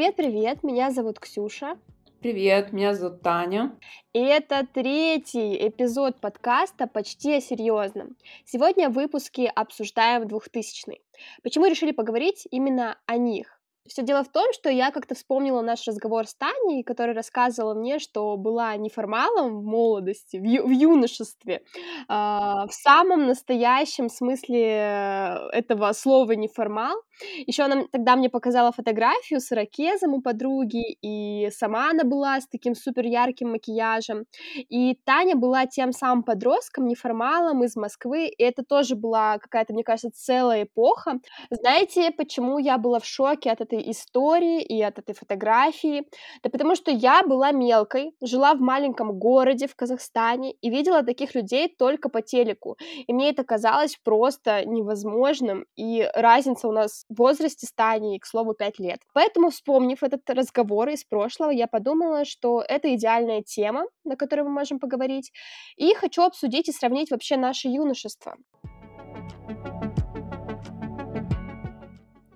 Привет-привет, меня зовут Ксюша. Привет, меня зовут Таня. И это третий эпизод подкаста «Почти о серьезном». Сегодня в выпуске обсуждаем 2000-й. Почему решили поговорить именно о них? Все дело в том, что я как-то вспомнила наш разговор с Таней, которая рассказывала мне, что была неформалом в молодости, в юношестве, в самом настоящем смысле этого слова неформал. Еще она тогда мне показала фотографию с Ракезом у подруги, и сама она была с таким супер ярким макияжем. И Таня была тем самым подростком, неформалом из Москвы, и это тоже была какая-то, мне кажется, целая эпоха. Знаете, почему я была в шоке от этой истории и от этой фотографии? Да потому что я была мелкой, жила в маленьком городе в Казахстане и видела таких людей только по телеку. И мне это казалось просто невозможным, и разница у нас в возрасте с Таней, к слову, 5 лет. Поэтому, вспомнив этот разговор из прошлого, я подумала, что это идеальная тема, на которой мы можем поговорить, и хочу обсудить и сравнить вообще наше юношество.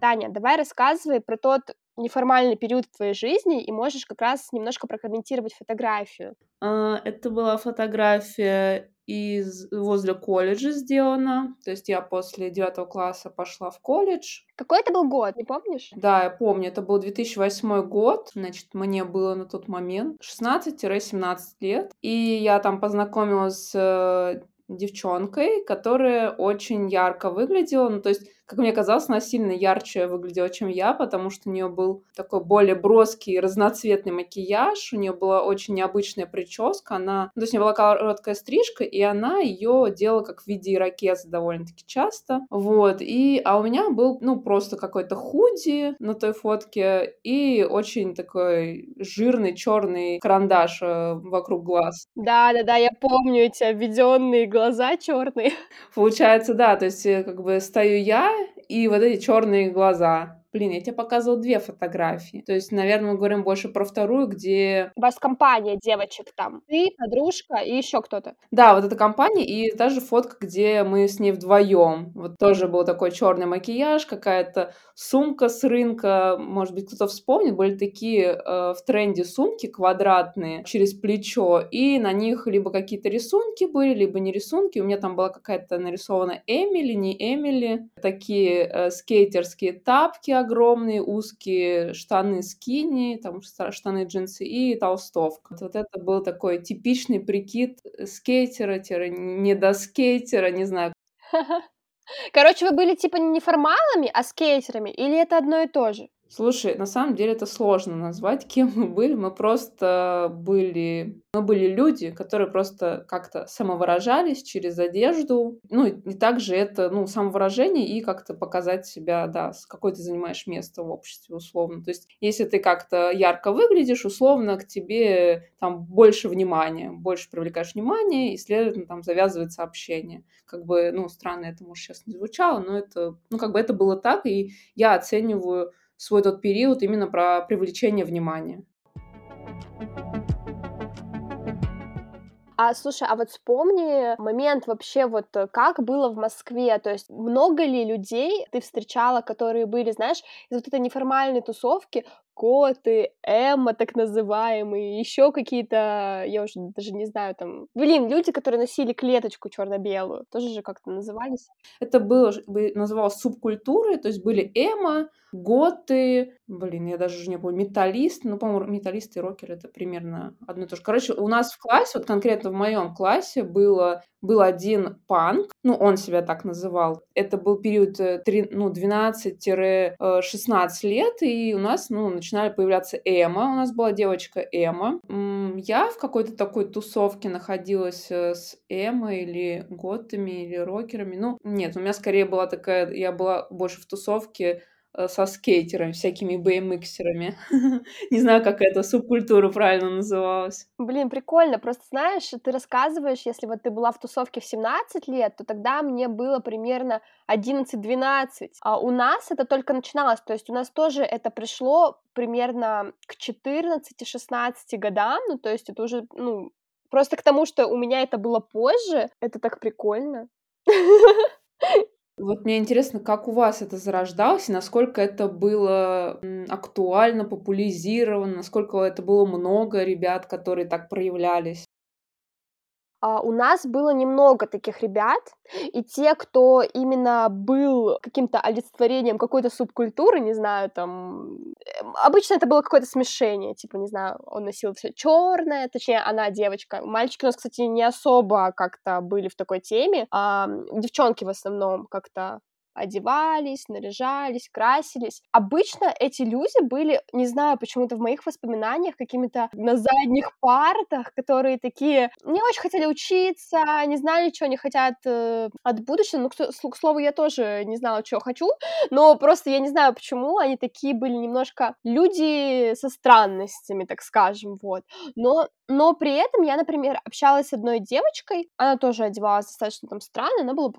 Таня, давай рассказывай про тот неформальный период в твоей жизни, и можешь как раз немножко прокомментировать фотографию. Это была фотография из возле колледжа сделана, то есть я после 9 класса пошла в колледж. Какой это был год, не помнишь? Да, я помню, это был 2008 год, значит, мне было на тот момент 16-17 лет, и я там познакомилась с девчонкой, которая очень ярко выглядела, ну, то есть, как мне казалось, она сильно ярче выглядела, чем я, потому что у нее был такой более броский разноцветный макияж, у нее была очень необычная прическа, она, то есть у нее была короткая стрижка, и она ее делала как в виде ирокеза довольно-таки часто, вот, и, а у меня был, ну, просто какой-то худи на той фотке и очень такой жирный черный карандаш вокруг глаз. Да, я помню эти обведенные глаза черные. Получается, да, то есть как бы стою я, и вот эти черные глаза. Блин, я тебе показывала 2 фотографии. То есть, наверное, мы говорим больше про вторую, где... У вас компания девочек там. Ты, подружка и еще кто-то. Да, вот эта компания и та же фотка, где мы с ней вдвоем. Вот тоже был такой черный макияж, какая-то сумка с рынка. Может быть, кто-то вспомнит. Были такие в тренде сумки квадратные через плечо. И на них либо какие-то рисунки были, либо не рисунки. У меня там была какая-то нарисована Эмили, не Эмили. Такие скейтерские тапки огромные, узкие штаны скини, там штаны джинсы и толстовка. Вот это был такой типичный прикид скейтера-недоскейтера, не знаю. Короче, вы были типа не неформалами, а скейтерами? Или это одно и то же? Слушай, на самом деле это сложно назвать, кем мы были. Мы просто были... Мы были люди, которые просто как-то самовыражались через одежду. Ну, и также это, ну, самовыражение и как-то показать себя, да, с какой ты занимаешь место в обществе, условно. То есть, если ты как-то ярко выглядишь, условно, к тебе там больше внимания, больше привлекаешь внимание, и, следовательно, там завязывается общение. Как бы, ну, странно это, может, сейчас не звучало, но это, ну, как бы это было так, и я оцениваю свой тот период именно про привлечение внимания. А, слушай, а вот вспомни момент вообще вот как было в Москве, то есть много ли людей ты встречала, которые были, знаешь, из вот этой неформальной тусовки, коты, эмма так называемые, еще какие-то, я уже даже не знаю, там, блин, люди, которые носили клеточку черно-белую, тоже же как-то назывались. Это было, называлось субкультурой, то есть были эмма, готы, блин, я даже не помню, металлисты, ну, по-моему, металлисты и рокеры, это примерно одно и то же. Короче, у нас в классе, вот конкретно в моем классе был один панк, ну, он себя так называл. Это был период 12-16 лет, и у нас, ну, начинали появляться эмма, у нас была девочка эмма. Я в какой-то такой тусовке находилась с эммой или готами, или рокерами. Ну, нет, у меня скорее была такая... Я была больше в тусовке со скейтерами, всякими BMX-ерами. Не знаю, как эта субкультура правильно называлась. Блин, прикольно. Просто, знаешь, ты рассказываешь, если вот ты была в тусовке в 17 лет, то тогда мне было примерно 11-12. А у нас это только начиналось. То есть у нас тоже это пришло примерно к 14-16 годам. Ну, то есть это уже, ну, просто к тому, что у меня это было позже. Это так прикольно. Вот мне интересно, как у вас это зарождалось, и насколько это было актуально, популяризировано, насколько это было много ребят, которые так проявлялись? У нас было немного таких ребят, и те, кто именно был каким-то олицетворением какой-то субкультуры, не знаю, там... Обычно это было какое-то смешение, типа, не знаю, он носил все черное, точнее, она девочка. Мальчики у нас, кстати, не особо как-то были в такой теме, а девчонки в основном как-то одевались, наряжались, красились. Обычно эти люди были, не знаю, почему-то в моих воспоминаниях, какими-то на задних партах, которые такие не очень хотели учиться, не знали, чего они хотят от будущего. Ну, к слову, я тоже не знала, чего хочу, но просто я не знаю, почему они такие были немножко люди со странностями, так скажем, вот. Но при этом я, например, общалась с одной девочкой, она тоже одевалась достаточно там странно, она была,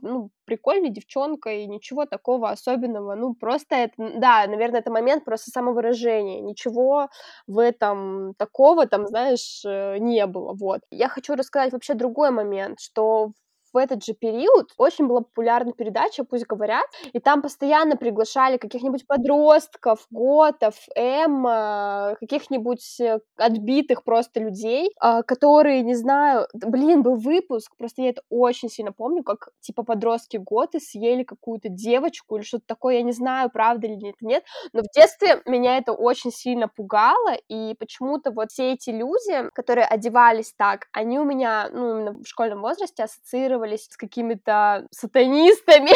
прикольной девчонкой, ничего такого особенного, просто это, да, наверное, это момент просто самовыражения, ничего в этом такого, там, знаешь, не было, вот. Я хочу рассказать вообще другой момент, что в этот же период очень была популярна передача «Пусть говорят», и там постоянно приглашали каких-нибудь подростков, готов, каких-нибудь отбитых просто людей, которые, не знаю, был выпуск, просто я это очень сильно помню, как, типа, подростки готы съели какую-то девочку или что-то такое, я не знаю, правда или нет, но в детстве меня это очень сильно пугало, и почему-то вот все эти люди, которые одевались так, они у меня, именно в школьном возрасте ассоциировали с какими-то сатанистами,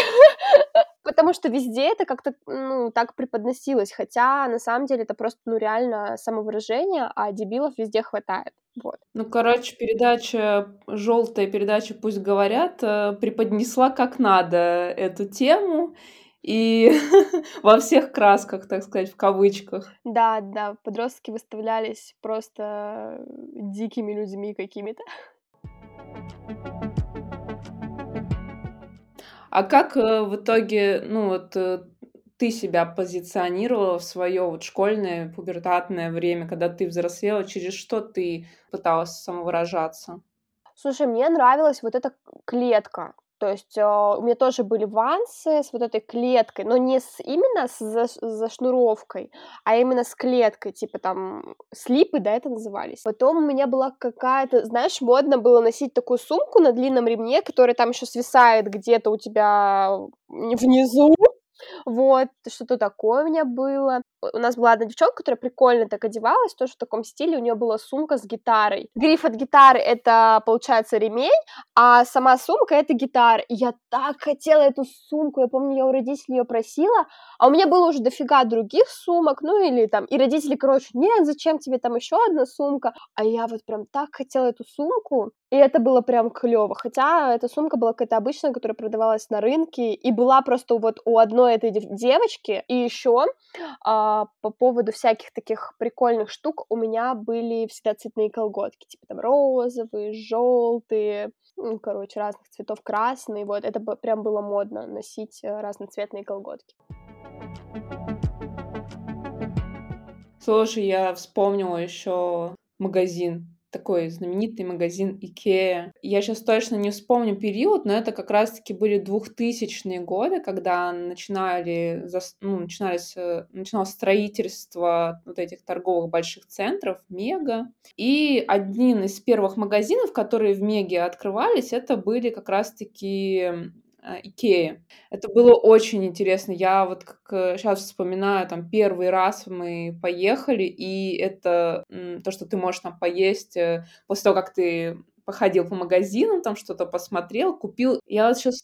потому что везде это как-то, так преподносилось, хотя на самом деле это просто, реально самовыражение, а дебилов везде хватает, вот. Передача, желтая передача «Пусть говорят» преподнесла как надо эту тему, и во всех красках, так сказать, в кавычках. Да, подростки выставлялись просто дикими людьми какими-то. А как в итоге, ты себя позиционировала в свое школьное, пубертатное время, когда ты взрослела, через что ты пыталась самовыражаться? Слушай, мне нравилась вот эта клетка. То есть у меня тоже были вансы с вот этой клеткой, но не зашнуровкой, а именно с клеткой, типа там слипы, да, это назывались. Потом у меня была какая-то, знаешь, модно было носить такую сумку на длинном ремне, которая там еще свисает где-то у тебя внизу. Вот, что-то такое у меня было. У нас была одна девчонка, которая прикольно так одевалась, тоже в таком стиле. У нее была сумка с гитарой. Гриф от гитары — это, получается, ремень, а сама сумка — это гитара. И я так хотела эту сумку, я помню, я у родителей ее просила, а у меня было уже дофига других сумок, или там, и родители, нет, зачем тебе там еще одна сумка? А я вот прям так хотела эту сумку, и это было прям клево. Хотя эта сумка была какая-то обычная, которая продавалась на рынке, и была просто вот у одной этой девочки. И еще по поводу всяких таких прикольных штук у меня были всегда цветные колготки, типа там розовые, желтые, разных цветов, красные. Вот, это прям было модно носить разноцветные колготки. Слушай, я вспомнила еще магазин, такой знаменитый магазин «ИКЕА». Я сейчас точно не вспомню период, но это как раз-таки были 2000-е годы, когда начиналось строительство вот этих торговых больших центров «Мега». И одним из первых магазинов, которые в «Меге» открывались, это были как раз-таки «ИКЕА». Это было очень интересно. Я вот как сейчас вспоминаю, там первый раз мы поехали, и это то, что ты можешь там поесть после того, как ты походил по магазинам, там что-то посмотрел, купил. Я вот сейчас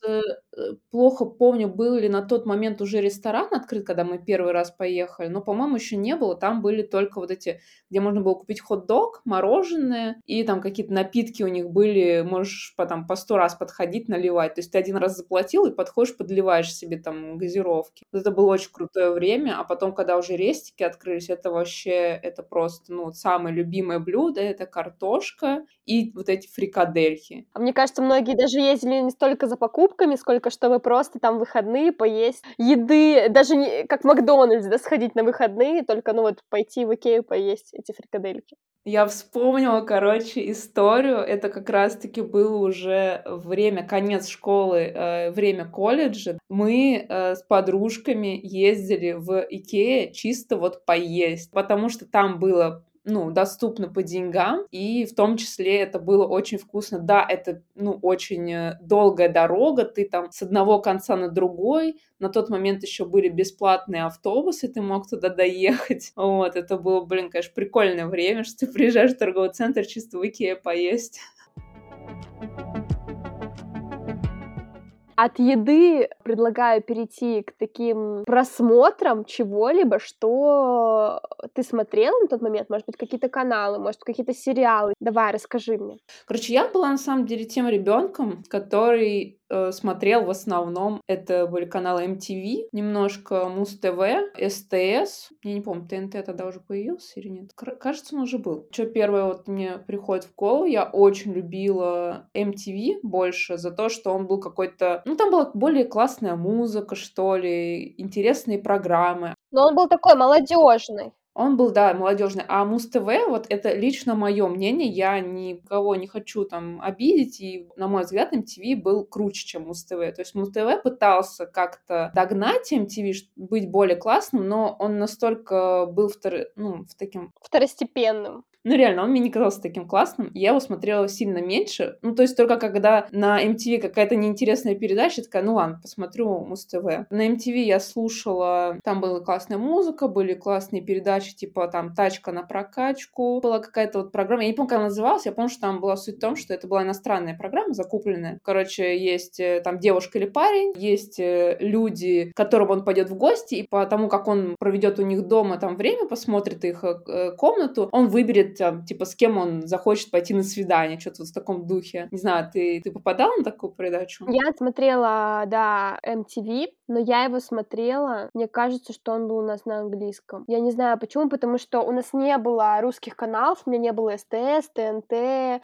плохо помню, был ли на тот момент уже ресторан открыт, когда мы первый раз поехали, но, по-моему, еще не было. Там были только вот эти, где можно было купить хот-дог, мороженое, и там какие-то напитки у них были, можешь там по 100 раз подходить, наливать. То есть ты один раз заплатил и подходишь, подливаешь себе там газировки. Это было очень крутое время, а потом, когда уже рестики открылись, это вообще, это просто, самое любимое блюдо, это картошка и вот эти фрикадельки. А мне кажется, многие даже ездили не столько за покупками, сколько чтобы просто там выходные поесть еды, даже не, как Макдональдс, да, сходить на выходные, только, ну вот, пойти в Икею поесть эти фрикадельки. Я вспомнила, короче, историю, это как раз-таки было уже время, конец школы, время колледжа. Мы с подружками ездили в Икеа чисто вот поесть, потому что там было, ну, доступно по деньгам, и в том числе это было очень вкусно. Да, это, ну, очень долгая дорога, ты там с одного конца на другой, на тот момент еще были бесплатные автобусы, ты мог туда доехать, вот, это было, блин, конечно, прикольное время, что ты приезжаешь в торговый центр чисто в Икеа поесть. От еды предлагаю перейти к таким просмотрам чего-либо, что ты смотрела на тот момент, может быть, какие-то каналы, может, какие-то сериалы. Давай, расскажи мне. Короче, я была, на самом деле, тем ребенком, который смотрел в основном, это были каналы MTV, немножко Муз-ТВ, СТС, я не помню, ТНТ тогда уже появился или нет, кажется, он уже был. Что первое вот мне приходит в голову, я очень любила MTV больше за то, что он был какой-то, ну там была более классная музыка, что ли, интересные программы. Но он был такой молодежный. Он был, да, молодежный. А Муз-ТВ, вот это лично мое мнение, я никого не хочу там обидеть, и, на мой взгляд, MTV был круче, чем Муз-ТВ. То есть Муз-ТВ пытался как-то догнать MTV, быть более классным, но он настолько был второстепенным. Ну, реально, он мне не казался таким классным, я его смотрела сильно меньше. Ну, то есть только когда на MTV какая-то неинтересная передача, я такая, ну ладно, посмотрю Муз-ТВ. На MTV я слушала, там была классная музыка, были классные передачи, типа там «Тачка на прокачку», была какая-то вот программа, я не помню, как она называлась, я помню, что там была суть в том, что это была иностранная программа, закупленная. Короче, есть там девушка или парень, есть люди, к которым он пойдет в гости, и по тому, как он проведет у них дома там время, посмотрит их комнату, он выберет типа, с кем он захочет пойти на свидание, что-то вот в таком духе. Не знаю, ты попадала на такую передачу? Я смотрела, да, MTV, но я его смотрела, мне кажется, что он был у нас на английском. Я не знаю почему, потому что у нас не было русских каналов, у меня не было СТС, ТНТ,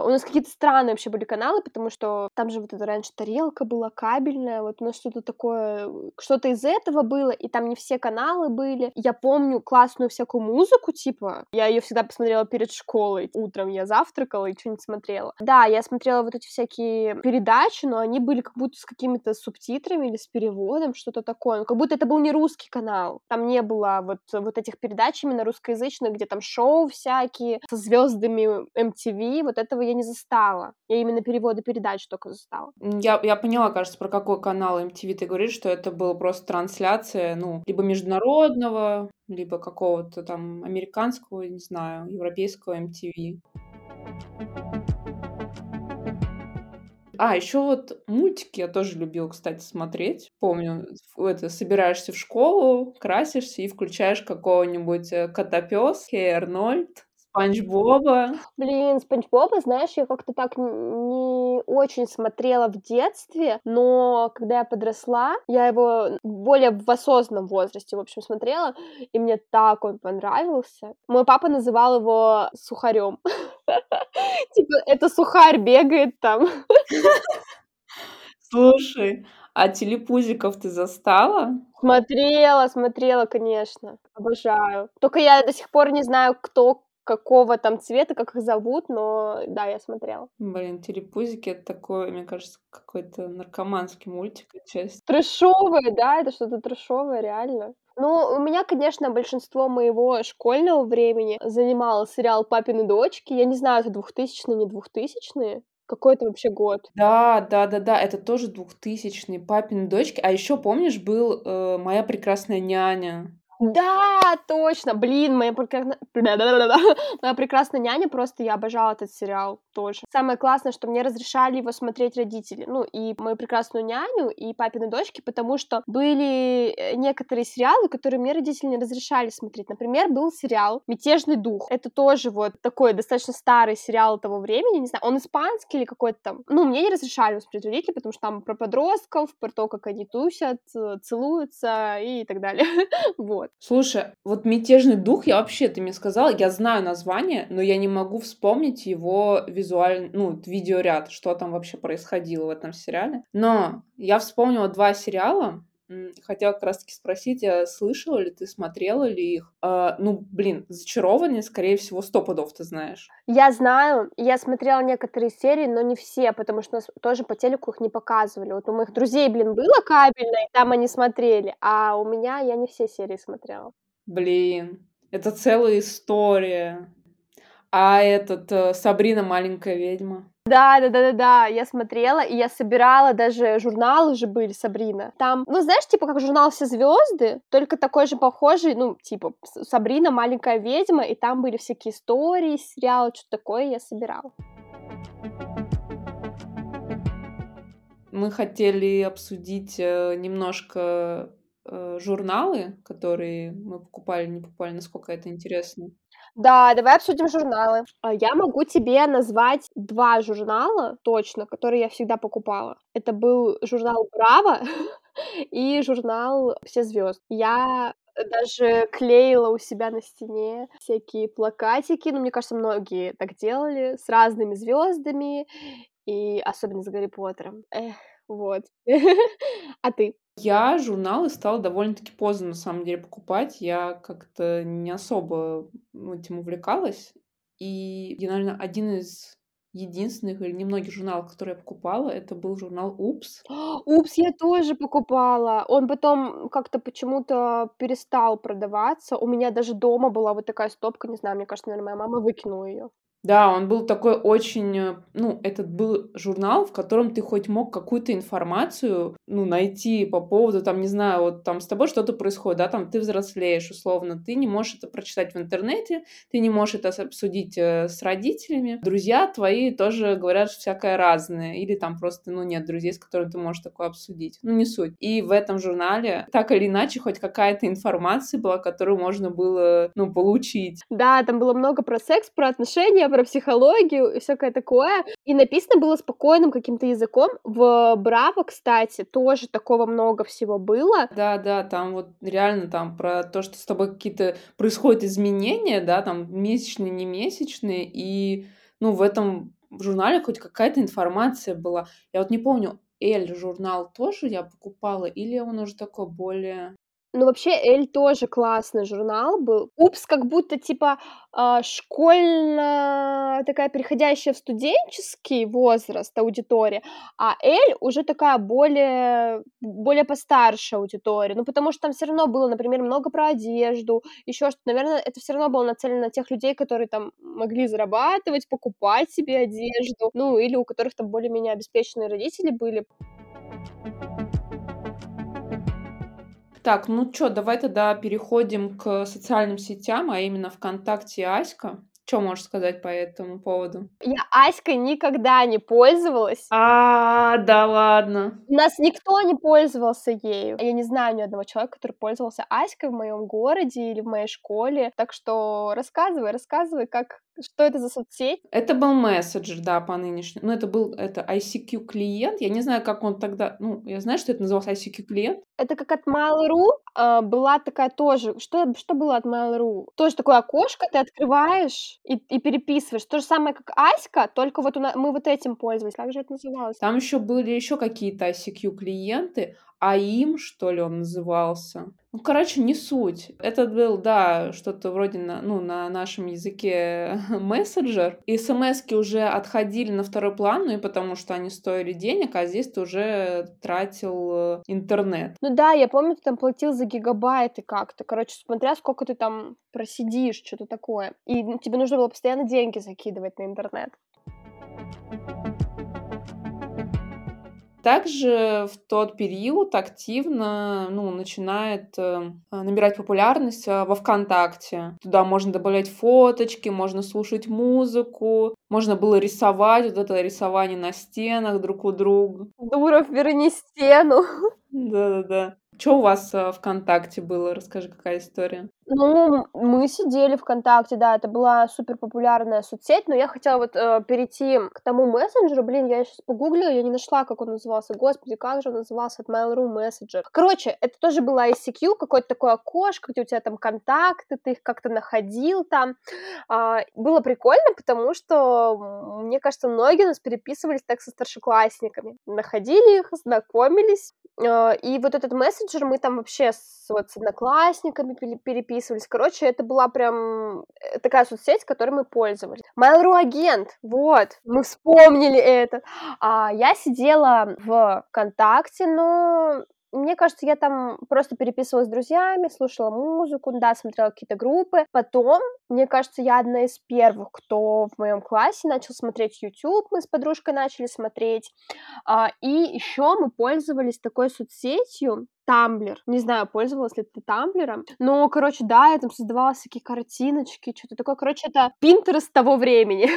у нас какие-то странные вообще были каналы, потому что там же вот это раньше тарелка была кабельная, вот у нас что-то такое, что-то из этого было, и там не все каналы были. Я помню классную всякую музыку, типа, я ее всегда посмотрела перед школой. Утром я завтракала и что-нибудь смотрела. Да, я смотрела вот эти всякие передачи, но они были как будто с какими-то субтитрами или с переводом, что-то такое. Ну, как будто это был не русский канал. Там не было вот этих передач именно русскоязычных, где там шоу всякие со звездами MTV. Вот этого я не застала. Я именно переводы передач только застала. Я поняла, кажется, про какой канал MTV ты говоришь, что это была просто трансляция, ну, либо международного, либо какого-то там американского, не знаю, европейского MTV. А, еще вот мультики я тоже любила, кстати, смотреть. Помню, собираешься в школу, красишься и включаешь какого-нибудь Котопёс, Хей Арнольд, Спанч Боба. Блин, Спанч Боба, знаешь, я как-то так не очень смотрела в детстве, но когда я подросла, я его более в осознанном возрасте, в общем, смотрела, и мне так он понравился. Мой папа называл его сухарем. Типа, это сухарь бегает там. Слушай, а телепузиков ты застала? Смотрела, конечно. Обожаю. Только я до сих пор не знаю, кто какого там цвета, как их зовут, но да, я смотрела. Блин, телепузики — это такой, мне кажется, какой-то наркоманский мультик отчасти. Трэшовые, да, это что-то трэшовое, реально. Ну, у меня, конечно, большинство моего школьного времени занимало сериал «Папины дочки». Я не знаю, это 2000-е, не 2000-е. Какой это вообще год? Да, это тоже 2000-е, «Папины дочки». А еще, помнишь, был «Моя прекрасная няня». Да, точно, блин, моя прекрасная няня, просто я обожала этот сериал тоже. Самое классное, что мне разрешали его смотреть родители, ну, и мою прекрасную няню, и папины дочки, потому что были некоторые сериалы, которые мне родители не разрешали смотреть. Например, был сериал «Мятежный дух». Это тоже вот такой достаточно старый сериал того времени, не знаю, он испанский или какой-то там. Ну, мне не разрешали его смотреть родители, потому что там про подростков, про то, как они тусят, целуются и так далее, вот. Слушай, вот «Мятежный дух», я вообще, ты мне сказала, я знаю название, но я не могу вспомнить его визуально. визуально, ну, видеоряд, что там вообще происходило в этом сериале. Но я вспомнила два сериала. Хотела как раз-таки спросить, слышала ли ты, смотрела ли их? «Зачарованные», скорее всего, 100% ты знаешь. Я знаю, я смотрела некоторые серии, но не все, потому что нас тоже по телеку их не показывали. Вот у моих друзей, было кабельное, там они смотрели, а у меня я не все серии смотрела. Блин, это целая история. А этот «Сабрина, маленькая ведьма». Да, я смотрела, и я собирала, даже журналы же были, Сабрина. Там, знаешь, типа как журнал «Все звезды», только такой же похожий, типа «Сабрина, маленькая ведьма», и там были всякие истории, сериалы, что-то такое я собирала. Мы хотели обсудить немножко журналы, которые мы покупали, не покупали, насколько это интересно. Да, давай обсудим журналы. Я могу тебе назвать два журнала точно, которые я всегда покупала. Это был журнал «Браво» и журнал «Все звезды». Я даже клеила у себя на стене всякие плакатики, мне кажется, многие так делали, с разными звездами, и особенно с Гарри Поттером. Вот. А ты? Я журналы стала довольно-таки поздно, на самом деле, покупать. Я как-то не особо этим увлекалась. И, наверное, один из единственных или немногих журналов, которые я покупала, это был журнал «Упс». «Упс» я тоже покупала. Он потом как-то почему-то перестал продаваться. У меня даже дома была вот такая стопка, не знаю, мне кажется, наверное, моя мама выкинула ее. Да, он был такой очень... этот был журнал, в котором ты хоть мог какую-то информацию, найти по поводу, с тобой что-то происходит, да, ты взрослеешь, условно, ты не можешь это прочитать в интернете, ты не можешь это обсудить с родителями, друзья твои тоже говорят всякое разное, или нет друзей, с которыми ты можешь такое обсудить, не суть. И в этом журнале так или иначе хоть какая-то информация была, которую можно было, получить. Да, там было много про секс, про отношения, про психологию и всякое такое. И написано было спокойным каким-то языком. В «Браво», кстати, тоже такого много всего было. Да, там реально про то, что с тобой какие-то происходят изменения, да, месячные, не месячные, и, в этом журнале хоть какая-то информация была. Я не помню, «Эль» журнал тоже я покупала, или он уже такой более... Вообще, «Эль» тоже классный журнал был. «Упс» как будто, школьная, такая переходящая в студенческий возраст аудитория, а «Эль» уже такая более постарше аудитория. Потому что там все равно было, например, много про одежду, еще что-то. Наверное, это все равно было нацелено на тех людей, которые там могли зарабатывать, покупать себе одежду, или у которых там более-менее обеспеченные родители были. Так, давай тогда переходим к социальным сетям, а именно ВКонтакте и Аська. Что можешь сказать по этому поводу? Я Аськой никогда не пользовалась. А, да ладно. У нас никто не пользовался ею. Я не знаю ни одного человека, который пользовался Аськой в моем городе или в моей школе. Так что рассказывай, что это за соцсеть? Это был мессенджер, да, по нынешнему. Это ICQ клиент. Я не знаю, как он тогда... я знаю, что это называлось ICQ клиент. Это как от Mail.ru была такая тоже... Что было от Mail.ru? Тоже такое окошко ты открываешь и переписываешь. То же самое, как Аська, только мы этим пользовались. Как же это называлось? Там еще были какие-то ICQ клиенты, а им, что ли, он назывался? Не суть. Это был, да, что-то вроде на нашем языке мессенджер. И смс-ки уже отходили на второй план, и потому что они стоили денег, а здесь ты уже тратил интернет. Я помню, ты там платил за гигабайты как-то. Смотря сколько ты там просидишь, что-то такое. И тебе нужно было постоянно деньги закидывать на интернет. Также в тот период активно начинает набирать популярность во ВКонтакте. Туда можно добавлять фоточки, можно слушать музыку, можно было рисовать, это рисование на стенах друг у друга. Дуров, верни стену. Да. Что у вас ВКонтакте было? Расскажи, какая история. Ну, мы сидели ВКонтакте, да, это была суперпопулярная соцсеть, но я хотела вот перейти к тому мессенджеру, блин, я сейчас погуглила, я не нашла, как он назывался, господи, как же он назывался, от Mail.ru мессенджер. Короче, это тоже была ICQ, какое-то такое окошко, где у тебя там контакты, ты их как-то находил там. Было прикольно, потому что, мне кажется, многие нас переписывались так со старшеклассниками, находили их, знакомились, и вот этот мессенджер мы там вообще с одноклассниками переписывались. Короче, это была прям такая соцсеть, которой мы пользовались. Mail.ru-агент, вот, мы вспомнили это. Я сидела в ВКонтакте, но мне кажется, я там просто переписывалась с друзьями, слушала музыку, да, смотрела какие-то группы. Потом, мне кажется, я одна из первых, кто в моем классе начал смотреть YouTube, мы с подружкой начали смотреть. И еще мы пользовались такой соцсетью, Tumblr. Не знаю, пользовалась ли ты Tumblr, но, короче, да, я там создавала всякие картиночки, что-то такое. Короче, это Pinterest того времени,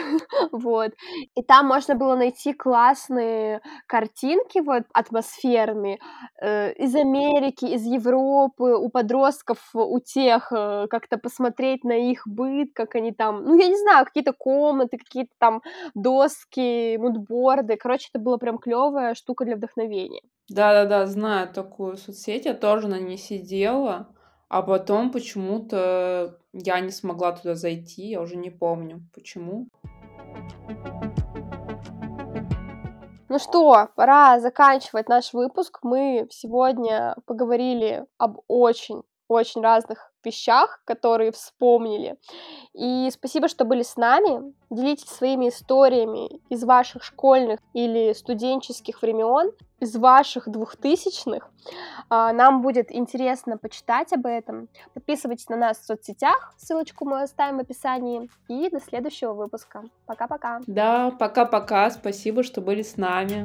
вот. И там можно было найти классные картинки, вот, атмосферные, из Америки, из Европы, у подростков, у тех, как-то посмотреть на их быт, как они там, ну, я не знаю, какие-то комнаты, какие-то там доски, мудборды. Короче, это была прям клевая штука для вдохновения. Да-да-да, знаю такую соцсеть, я тоже на ней сидела, а потом почему-то я не смогла туда зайти, я уже не помню, почему. Ну что, пора заканчивать наш выпуск. Мы сегодня поговорили об очень-очень разных вещах, которые вспомнили. И спасибо, что были с нами. Делитесь своими историями из ваших школьных или студенческих времен, из ваших 2000-х. Нам будет интересно почитать об этом. Подписывайтесь на нас в соцсетях, ссылочку мы оставим в описании. И до следующего выпуска. Пока-пока. Да, пока-пока. Спасибо, что были с нами.